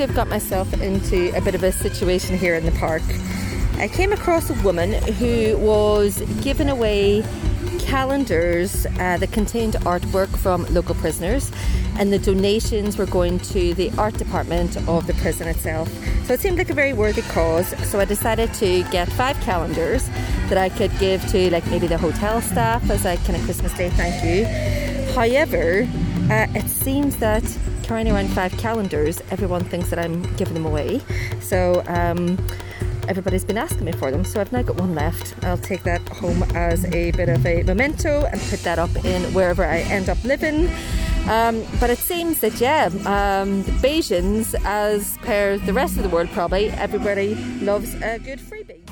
to have got myself into a bit of a situation here in the park. I came across a woman who was giving away calendars that contained artwork from local prisoners, and the donations were going to the art department of the prison itself. So it seemed like a very worthy cause, so I decided to get 5 calendars that I could give to like maybe the hotel staff as like kind of Christmas Day thank you. However, it seems that carrying around 5 calendars, everyone thinks that I'm giving them away, so everybody's been asking me for them, so I've now got 1 left. I'll take that home as a bit of a memento and put that up in wherever I end up living. But it seems that, the Bajans, as per the rest of the world probably, everybody loves a good freebie.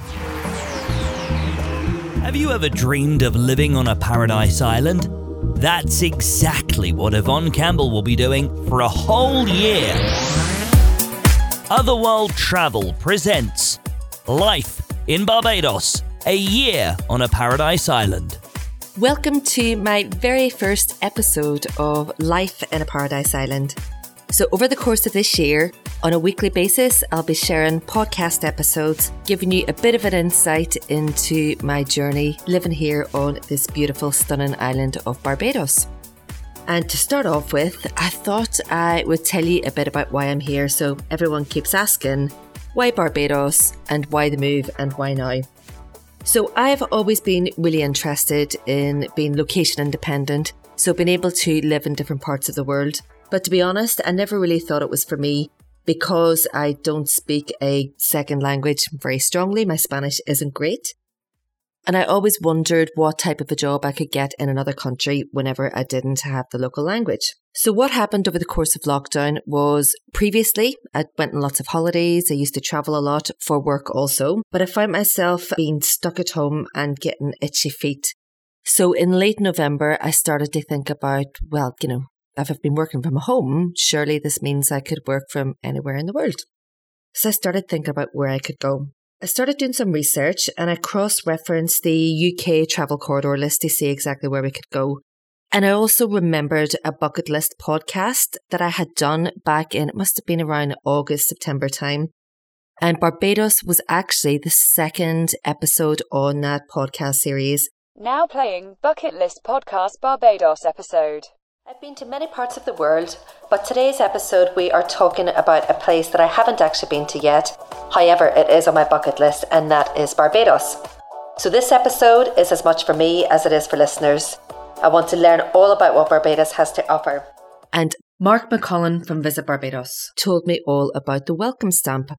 Have you ever dreamed of living on a paradise island? That's exactly what Yvonne Campbell will be doing for a whole year. Otherworld Travel presents Life in Barbados, a year on a paradise island. Welcome to my very first episode of Life in a Paradise Island. So over the course of this year, on a weekly basis, I'll be sharing podcast episodes, giving you a bit of an insight into my journey living here on this beautiful, stunning island of Barbados. And to start off with, I thought I would tell you a bit about why I'm here. So everyone keeps asking, why Barbados and why the move and why now? So I've always been really interested in being location independent, so being able to live in different parts of the world. But to be honest, I never really thought it was for me because I don't speak a second language very strongly. My Spanish isn't great. And I always wondered what type of a job I could get in another country whenever I didn't have the local language. So what happened over the course of lockdown was previously I went on lots of holidays. I used to travel a lot for work also, but I found myself being stuck at home and getting itchy feet. So in late November, I started to think about, well, you know, if I've been working from home, surely this means I could work from anywhere in the world. So I started thinking about where I could go. I started doing some research and I cross-referenced the UK travel corridor list to see exactly where we could go. And I also remembered a bucket list podcast that I had done back in, it must have been around August, September time. And Barbados was actually the second episode on that podcast series. Now playing Bucket List Podcast Barbados episode. I've been to many parts of the world, but today's episode we are talking about a place that I haven't actually been to yet. However, it is on my bucket list, and that is Barbados. So this episode is as much for me as it is for listeners. I want to learn all about what Barbados has to offer. And Marc Mc Collin from Visit Barbados told me all about the Welcome Stamp.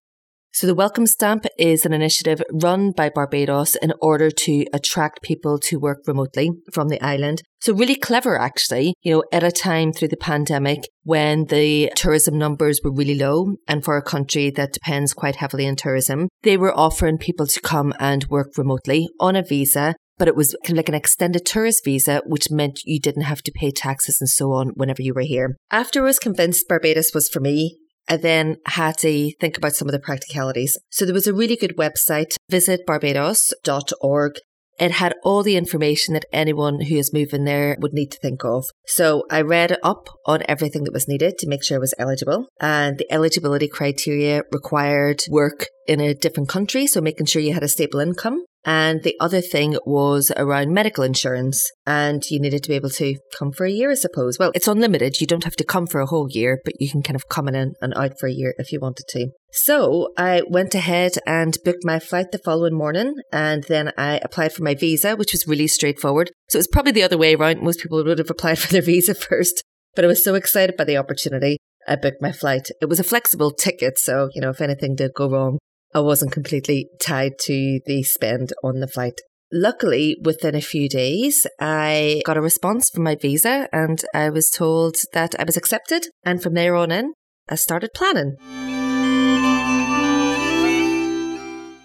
So the Welcome Stamp is an initiative run by Barbados in order to attract people to work remotely from the island. So really clever, actually, you know, at a time through the pandemic when the tourism numbers were really low and for a country that depends quite heavily on tourism, they were offering people to come and work remotely on a visa, but it was kind of like an extended tourist visa, which meant you didn't have to pay taxes and so on whenever you were here. After I was convinced Barbados was for me, I then had to think about some of the practicalities. So there was a really good website, visitbarbados.org. It had all the information that anyone who is moving there would need to think of. So I read up on everything that was needed to make sure I was eligible. And the eligibility criteria required work in a different country, so making sure you had a stable income. And the other thing was around medical insurance, and you needed to be able to come for a year, I suppose. Well, it's unlimited. You don't have to come for a whole year, but you can kind of come in and out for a year if you wanted to. So I went ahead and booked my flight the following morning, and then I applied for my visa, which was really straightforward. So it was probably the other way around. Most people would have applied for their visa first, but I was so excited by the opportunity, I booked my flight. It was a flexible ticket, so, you know, if anything did go wrong, I wasn't completely tied to the spend on the flight. Luckily, within a few days, I got a response from my visa and I was told that I was accepted. And from there on in, I started planning.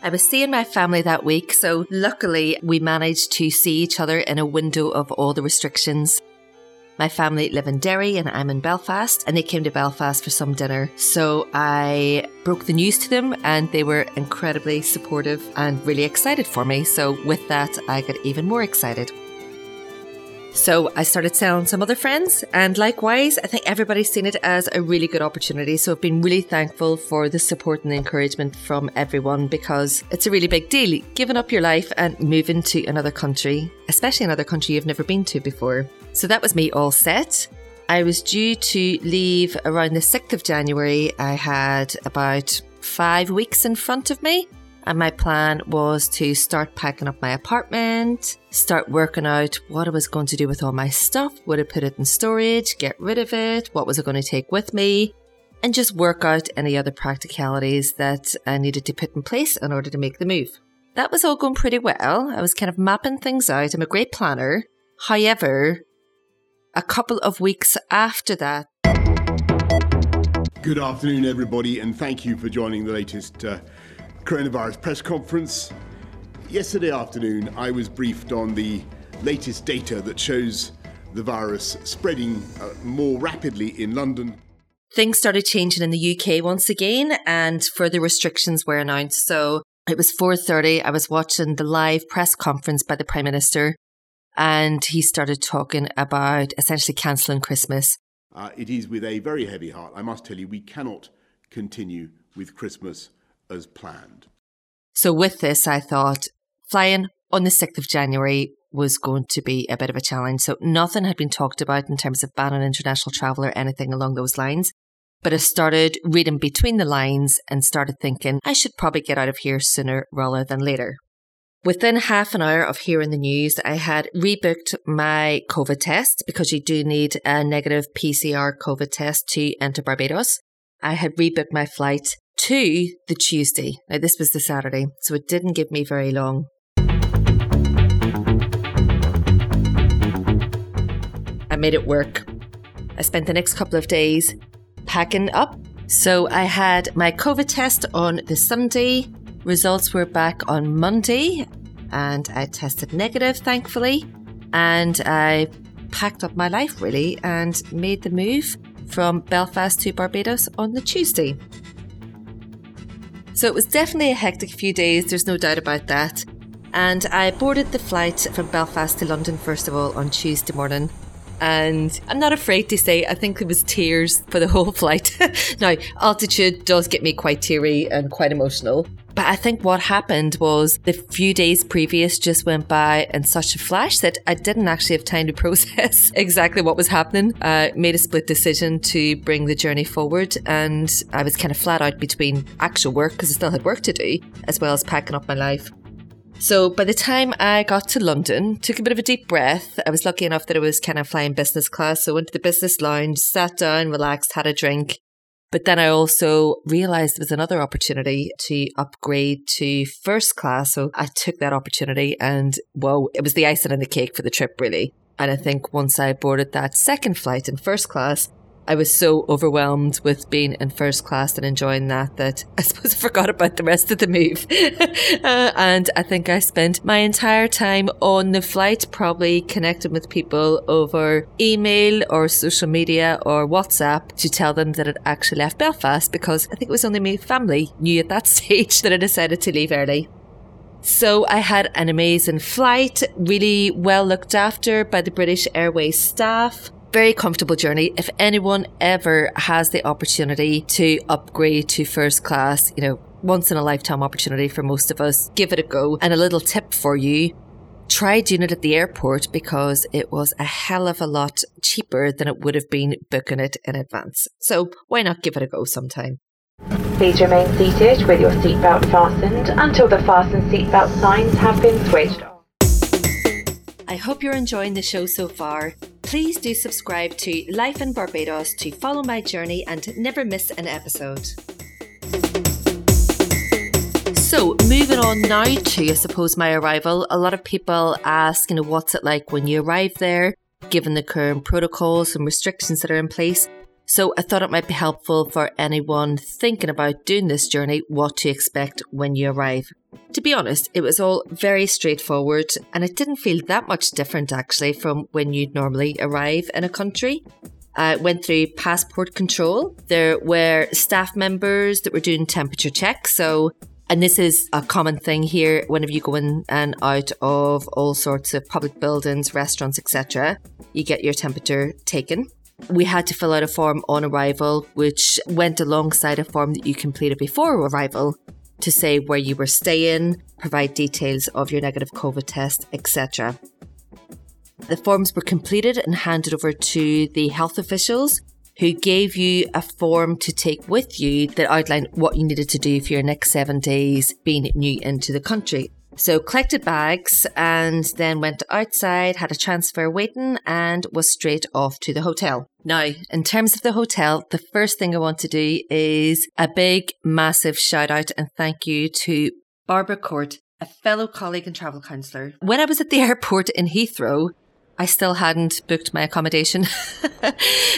I was seeing my family that week, so luckily we managed to see each other in a window of all the restrictions. My family live in Derry and I'm in Belfast, and they came to Belfast for some dinner. So I broke the news to them and they were incredibly supportive and really excited for me. So with that, I got even more excited. So I started selling some other friends, and likewise, I think everybody's seen it as a really good opportunity. So I've been really thankful for the support and the encouragement from everyone, because it's a really big deal, giving up your life and moving to another country, especially another country you've never been to before. So that was me all set. I was due to leave around the 6th of January. I had about 5 weeks in front of me. And my plan was to start packing up my apartment, start working out what I was going to do with all my stuff. Would I put it in storage, get rid of it? What was I going to take with me? And just work out any other practicalities that I needed to put in place in order to make the move. That was all going pretty well. I was kind of mapping things out. I'm a great planner. However, a couple of weeks after that. Good afternoon, everybody, and thank you for joining the latest coronavirus press conference. Yesterday afternoon, I was briefed on the latest data that shows the virus spreading more rapidly in London. Things started changing in the UK once again, and further restrictions were announced. So it was 4:30. I was watching the live press conference by the Prime Minister, and he started talking about essentially cancelling Christmas. It is with a very heavy heart, I must tell you, we cannot continue with Christmas as planned. So with this, I thought flying on the 6th of January was going to be a bit of a challenge. So nothing had been talked about in terms of ban on international travel or anything along those lines. But I started reading between the lines and started thinking I should probably get out of here sooner rather than later. Within half an hour of hearing the news, I had rebooked my COVID test, because you do need a negative PCR COVID test to enter Barbados. I had rebooked my flight to the Tuesday. Now, this was the Saturday, so it didn't give me very long. I made it work. I spent the next couple of days packing up. So I had my COVID test on the Sunday. Results were back on Monday, and I tested negative, thankfully. And I packed up my life, really, and made the move from Belfast to Barbados on the Tuesday. So it was definitely a hectic few days, there's no doubt about that. And I boarded the flight from Belfast to London, first of all, on Tuesday morning. And I'm not afraid to say, I think there was tears for the whole flight. Now, altitude does get me quite teary and quite emotional. But I think what happened was the few days previous just went by in such a flash that I didn't actually have time to process exactly what was happening. I made a split decision to bring the journey forward, and I was kind of flat out between actual work, because I still had work to do, as well as packing up my life. So by the time I got to London, took a bit of a deep breath. I was lucky enough that I was kind of flying business class, so went to the business lounge, sat down, relaxed, had a drink. But then I also realised there was another opportunity to upgrade to first class. So I took that opportunity, and whoa, it was the icing on the cake for the trip, really. And I think once I boarded that second flight in first class, I was so overwhelmed with being in first class and enjoying that I suppose I forgot about the rest of the move. And I think I spent my entire time on the flight probably connecting with people over email or social media or WhatsApp to tell them that I'd actually left Belfast, because I think it was only my family knew at that stage that I decided to leave early. So I had an amazing flight, really well looked after by the British Airways staff. Very comfortable journey. If anyone ever has the opportunity to upgrade to first class, you know, once in a lifetime opportunity for most of us, give it a go. And a little tip for you, try doing it at the airport, because it was a hell of a lot cheaper than it would have been booking it in advance. So why not give it a go sometime? Please remain seated with your seatbelt fastened until the fasten seatbelt signs have been switched off. I hope you're enjoying the show so far. Please do subscribe to Life in Barbados to follow my journey and never miss an episode. So moving on now to, I suppose, my arrival. A lot of people ask, you know, what's it like when you arrive there, given the current protocols and restrictions that are in place. So I thought it might be helpful for anyone thinking about doing this journey, what to expect when you arrive. To be honest, it was all very straightforward, and it didn't feel that much different actually from when you'd normally arrive in a country. I went through passport control. There were staff members that were doing temperature checks. So And this is a common thing here whenever you go in and out of all sorts of public buildings, restaurants, etc. You get your temperature taken. We had to fill out a form on arrival, which went alongside a form that you completed before arrival to say where you were staying, provide details of your negative COVID test, etc. The forms were completed and handed over to the health officials, who gave you a form to take with you that outlined what you needed to do for your next 7 days being new into the country. So collected bags and then went outside, had a transfer waiting, and was straight off to the hotel. Now, in terms of the hotel, the first thing I want to do is a big, massive shout out and thank you to Barbara Court, a fellow colleague and travel counsellor. When I was at the airport in Heathrow, I still hadn't booked my accommodation.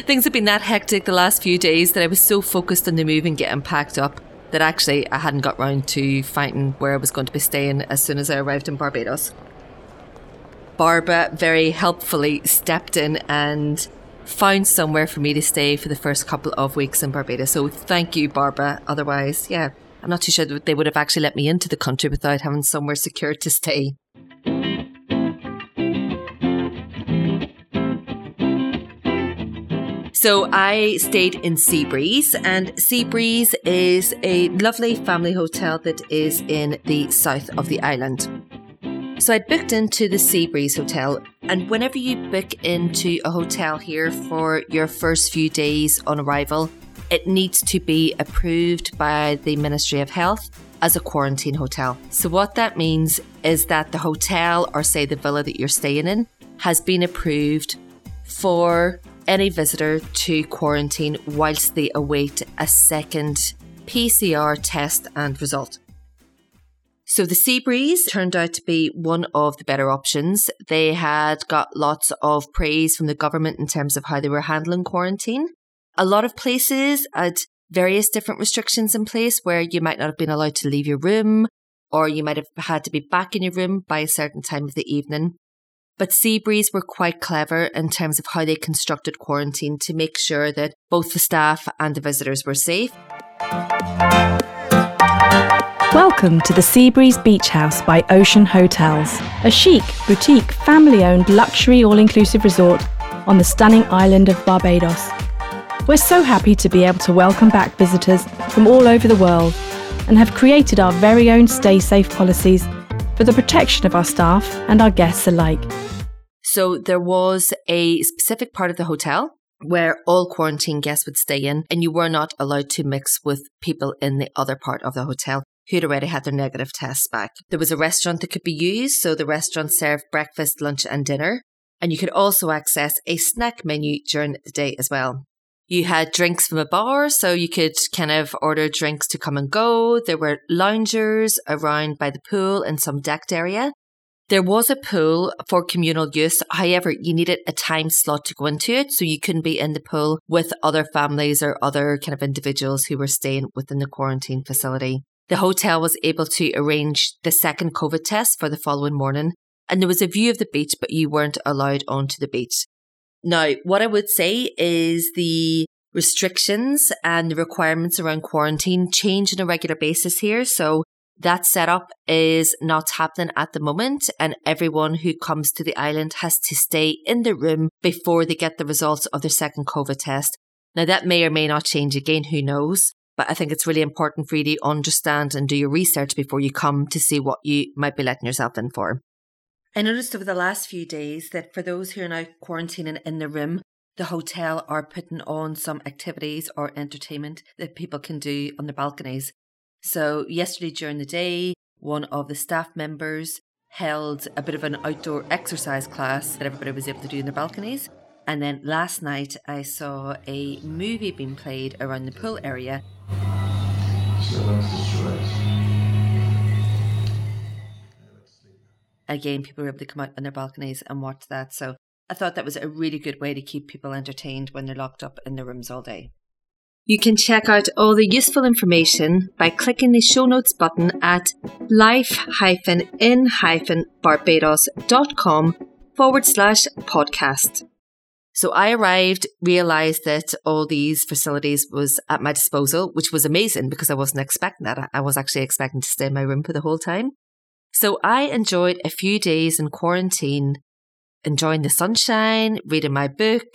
Things had been that hectic the last few days that I was so focused on the move and getting packed up that actually I hadn't got round to finding where I was going to be staying as soon as I arrived in Barbados. Barbara very helpfully stepped in and found somewhere for me to stay for the first couple of weeks in Barbados. So thank you, Barbara. Otherwise, yeah, I'm not too sure that they would have actually let me into the country without having somewhere secure to stay. So I stayed in Seabreeze, and Seabreeze is a lovely family hotel that is in the south of the island. So I booked into the Seabreeze Hotel, and whenever you book into a hotel here for your first few days on arrival, it needs to be approved by the Ministry of Health as a quarantine hotel. So what that means is that the hotel, or say the villa that you're staying in, has been approved for any visitor to quarantine whilst they await a second PCR test and result. So the Seabreeze turned out to be one of the better options. They had got lots of praise from the government in terms of how they were handling quarantine. A lot of places had various different restrictions in place where you might not have been allowed to leave your room, or you might have had to be back in your room by a certain time of the evening. But Seabreeze were quite clever in terms of how they constructed quarantine to make sure that both the staff and the visitors were safe. Welcome to the Seabreeze Beach House by Ocean Hotels, a chic, boutique, family-owned luxury all-inclusive resort on the stunning island of Barbados. We're so happy to be able to welcome back visitors from all over the world and have created our very own stay safe policies for the protection of our staff and our guests alike. So there was a specific part of the hotel where all quarantine guests would stay in, and you were not allowed to mix with people in the other part of the hotel who'd already had their negative tests back. There was a restaurant that could be used, so the restaurant served breakfast, lunch and dinner, and you could also access a snack menu during the day as well. You had drinks from a bar, so you could kind of order drinks to come and go. There were loungers around by the pool and some decked area. There was a pool for communal use. However, you needed a time slot to go into it, so you couldn't be in the pool with other families or other kind of individuals who were staying within the quarantine facility. The hotel was able to arrange the second COVID test for the following morning, and there was a view of the beach, but you weren't allowed onto the beach. Now, what I would say is the restrictions and the requirements around quarantine change on a regular basis here. So that setup is not happening at the moment. And everyone who comes to the island has to stay in the room before they get the results of their second COVID test. Now, that may or may not change again. Who knows? But I think it's really important for you to understand and do your research before you come to see what you might be letting yourself in for. I noticed over the last few days that for those who are now quarantining in the room, the hotel are putting on some activities or entertainment that people can do on the balconies. So yesterday during the day, one of the staff members held a bit of an outdoor exercise class that everybody was able to do in their balconies. And then last night I saw a movie being played around the pool area. Again, people were able to come out on their balconies and watch that. So I thought that was a really good way to keep people entertained when they're locked up in their rooms all day. You can check out all the useful information by clicking the show notes button at life-in-barbados.com/podcast. So I arrived, realized that all these facilities was at my disposal, which was amazing because I wasn't expecting that. I was actually expecting to stay in my room for the whole time. So I enjoyed a few days in quarantine, enjoying the sunshine, reading my book,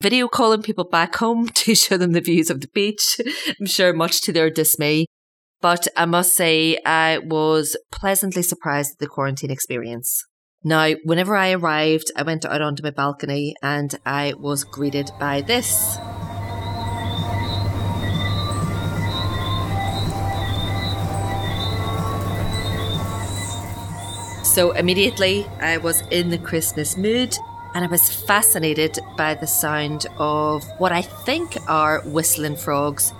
video calling people back home to show them the views of the beach. I'm sure much to their dismay. But I must say, I was pleasantly surprised at the quarantine experience. Now, whenever I arrived, I went out onto my balcony and I was greeted by this. So immediately I was in the Christmas mood and I was fascinated by the sound of what I think are whistling frogs.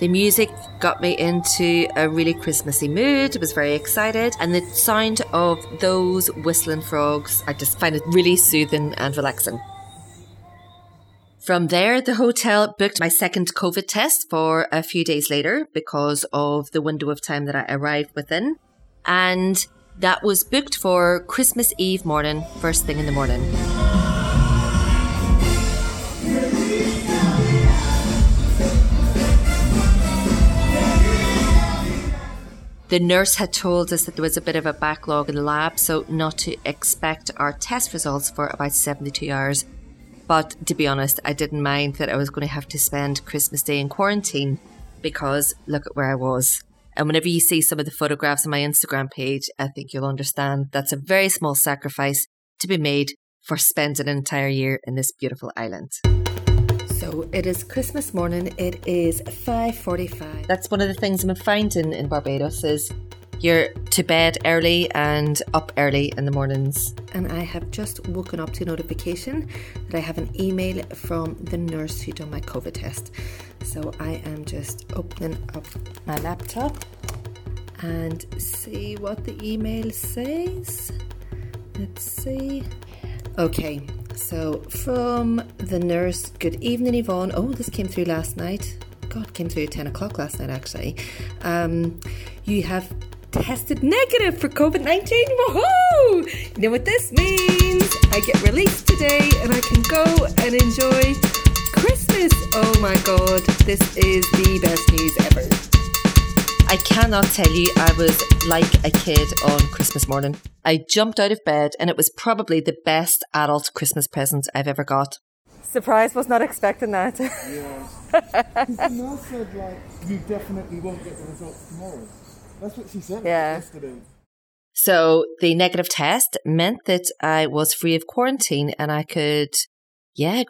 The music got me into a really Christmassy mood. I was very excited. And the sound of those whistling frogs, I just find it really soothing and relaxing. From there, the hotel booked my second COVID test for a few days later because of the window of time that I arrived within. And that was booked for Christmas Eve morning, first thing in the morning. The nurse had told us that there was a bit of a backlog in the lab, so not to expect our test results for about 72 hours. But to be honest, I didn't mind that I was going to have to spend Christmas Day in quarantine because look at where I was. And whenever you see some of the photographs on my Instagram page, I think you'll understand that's a very small sacrifice to be made for spending an entire year in this beautiful island. So it is Christmas morning, it is 5:45. That's one of the things I'm finding in Barbados is you're to bed early and up early in the mornings. And I have just woken up to notification that I have an email from the nurse who done my COVID test. So I am just opening up my laptop and see what the email says. Let's see. Okay. So from the nurse, good evening Yvonne. Oh, this came through last night. God, came through at 10 o'clock last night actually. You have tested negative for COVID-19. Woohoo! You know what this means? I get released today and I can go and enjoy Christmas. Oh my God, this is the best news ever. I cannot tell you, I was like a kid on Christmas morning. I jumped out of bed and it was probably the best adult Christmas present I've ever got. Surprise, was not expecting that. Yeah. The nurse said, you definitely won't get the results tomorrow. That's what she said yesterday. So the negative test meant that I was free of quarantine and I could,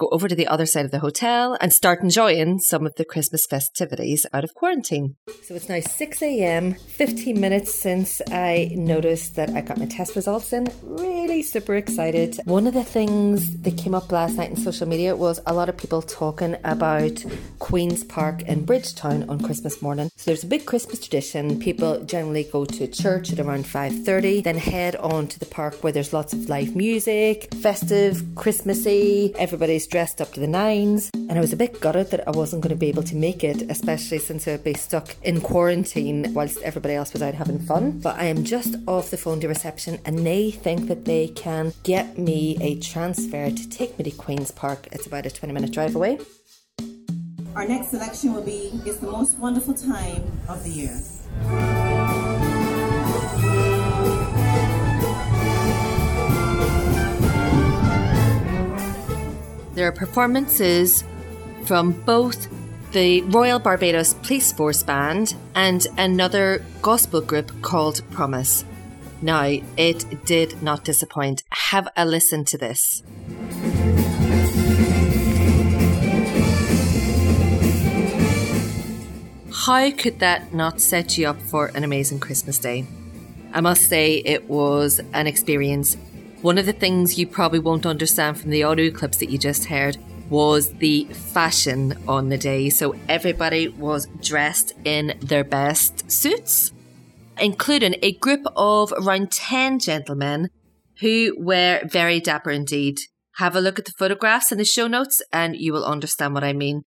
go over to the other side of the hotel and start enjoying some of the Christmas festivities out of quarantine. So it's now 6 a.m., 15 minutes since I noticed that I got my test results in. Really super excited. One of the things that came up last night in social media was a lot of people talking about Queen's Park in Bridgetown on Christmas morning. So there's a big Christmas tradition. People generally go to church at around 5:30, then head on to the park where there's lots of live music, festive, Christmassy, everybody's dressed up to the nines, and I was a bit gutted that I wasn't going to be able to make it, especially since I would be stuck in quarantine whilst everybody else was out having fun. But I am just off the phone to reception and they think that they can get me a transfer to take me to Queen's Park. It's about a 20-minute drive away. Our next selection will be It's the Most Wonderful Time of the Year. There are performances from both the Royal Barbados Police Force Band and another gospel group called Promise. Now, it did not disappoint. Have a listen to this. How could that not set you up for an amazing Christmas day? I must say it was an experience. One of the things you probably won't understand from the audio clips that you just heard was the fashion on the day. So everybody was dressed in their best suits, including a group of around 10 gentlemen who were very dapper indeed. Have a look at the photographs in the show notes and you will understand what I mean.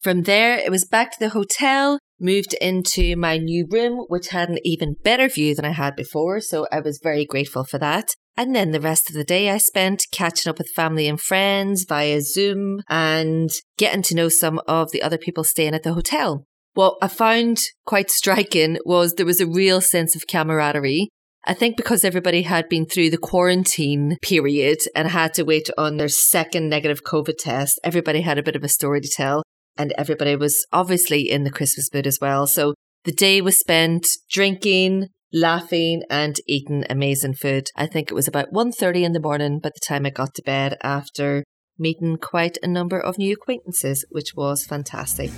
From there, it was back to the hotel, moved into my new room, which had an even better view than I had before. So I was very grateful for that. And then the rest of the day I spent catching up with family and friends via Zoom and getting to know some of the other people staying at the hotel. What I found quite striking was there was a real sense of camaraderie. I think because everybody had been through the quarantine period and had to wait on their second negative COVID test, everybody had a bit of a story to tell and everybody was obviously in the Christmas mood as well. So the day was spent drinking, laughing and eating amazing food. I think it was about 1:30 in the morning by the time I got to bed after meeting quite a number of new acquaintances, which was fantastic.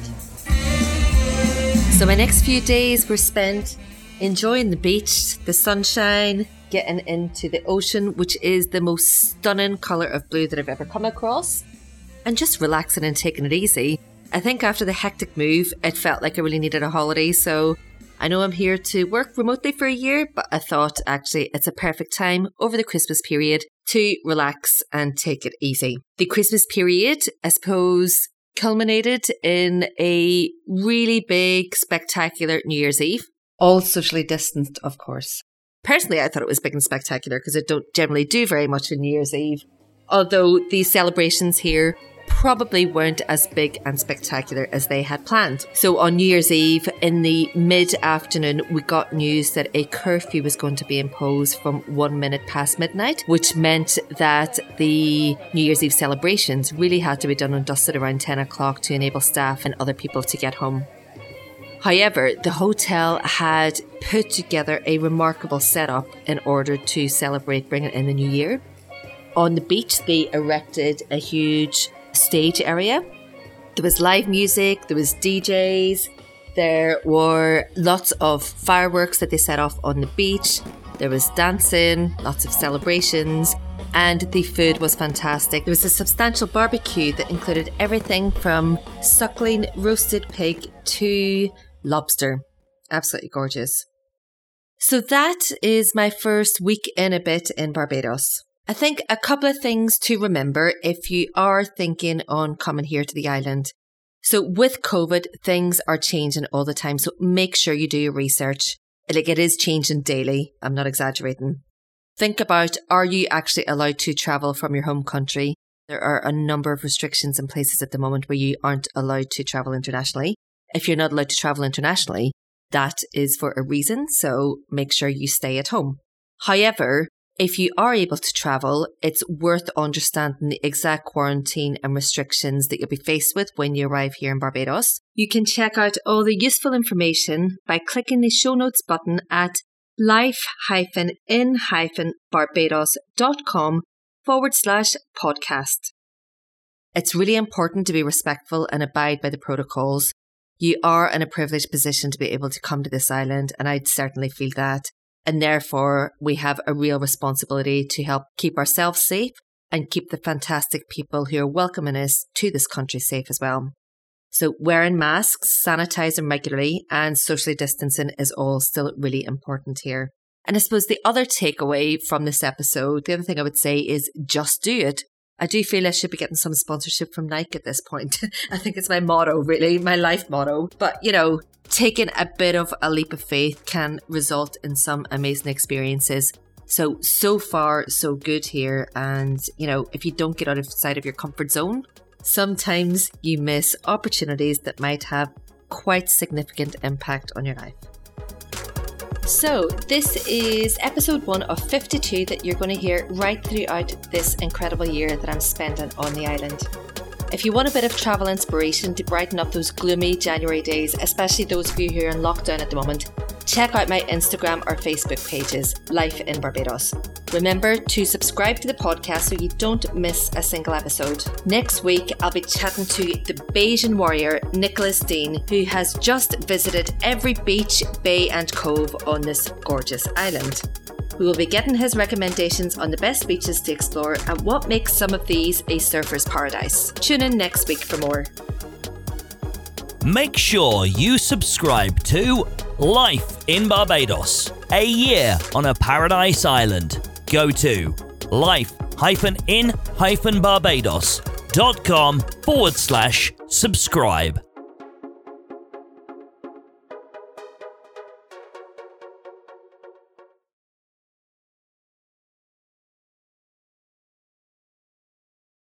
So my next few days were spent enjoying the beach, the sunshine, getting into the ocean, which is the most stunning colour of blue that I've ever come across, and just relaxing and taking it easy. I think after the hectic move, it felt like I really needed a holiday. So I know I'm here to work remotely for a year, but I thought actually it's a perfect time over the Christmas period to relax and take it easy. The Christmas period, I suppose, culminated in a really big, spectacular New Year's Eve. All socially distanced, of course. Personally, I thought it was big and spectacular because I don't generally do very much on New Year's Eve. Although the celebrations here probably weren't as big and spectacular as they had planned. So on New Year's Eve in the mid-afternoon, we got news that a curfew was going to be imposed from 1 minute past midnight, which meant that the New Year's Eve celebrations really had to be done and dusted around 10 o'clock to enable staff and other people to get home. However, the hotel had put together a remarkable setup in order to celebrate bringing in the new year. On the beach, they erected a huge stage area. There was live music, there was DJs, there were lots of fireworks that they set off on the beach. There was dancing, lots of celebrations, and the food was fantastic. There was a substantial barbecue that included everything from suckling roasted pig to lobster. Absolutely gorgeous. So that is my first week in a bit in Barbados. I think a couple of things to remember if you are thinking on coming here to the island. So with COVID, things are changing all the time. So make sure you do your research. Like it is changing daily. I'm not exaggerating. Think about, are you actually allowed to travel from your home country? There are a number of restrictions in places at the moment where you aren't allowed to travel internationally. If you're not allowed to travel internationally, that is for a reason. So make sure you stay at home. However, if you are able to travel, it's worth understanding the exact quarantine and restrictions that you'll be faced with when you arrive here in Barbados. You can check out all the useful information by clicking the show notes button at life-in-barbados.com/podcast. It's really important to be respectful and abide by the protocols. You are in a privileged position to be able to come to this island, and I'd certainly feel that. And therefore, we have a real responsibility to help keep ourselves safe and keep the fantastic people who are welcoming us to this country safe as well. So wearing masks, sanitizing regularly, and socially distancing is all still really important here. And I suppose the other takeaway from this episode, the other thing I would say is just do it. I do feel I should be getting some sponsorship from Nike at this point. I think it's my motto, really, my life motto. But, you know, taking a bit of a leap of faith can result in some amazing experiences. So far, so good here. And, you know, if you don't get outside of your comfort zone, sometimes you miss opportunities that might have quite significant impact on your life. So this is episode 1 of 52 that you're going to hear right throughout this incredible year that I'm spending on the island. If you want a bit of travel inspiration to brighten up those gloomy January days, especially those of you who are in lockdown at the moment, check out my Instagram or Facebook pages, Life in Barbados. Remember to subscribe to the podcast so you don't miss a single episode. Next week, I'll be chatting to the Bajan Warrior, Nicholas Dean, who has just visited every beach, bay and cove on this gorgeous island. We will be getting his recommendations on the best beaches to explore and what makes some of these a surfer's paradise. Tune in next week for more. Make sure you subscribe to Life in Barbados, a year on a paradise island. Go to life-in-barbados.com/subscribe.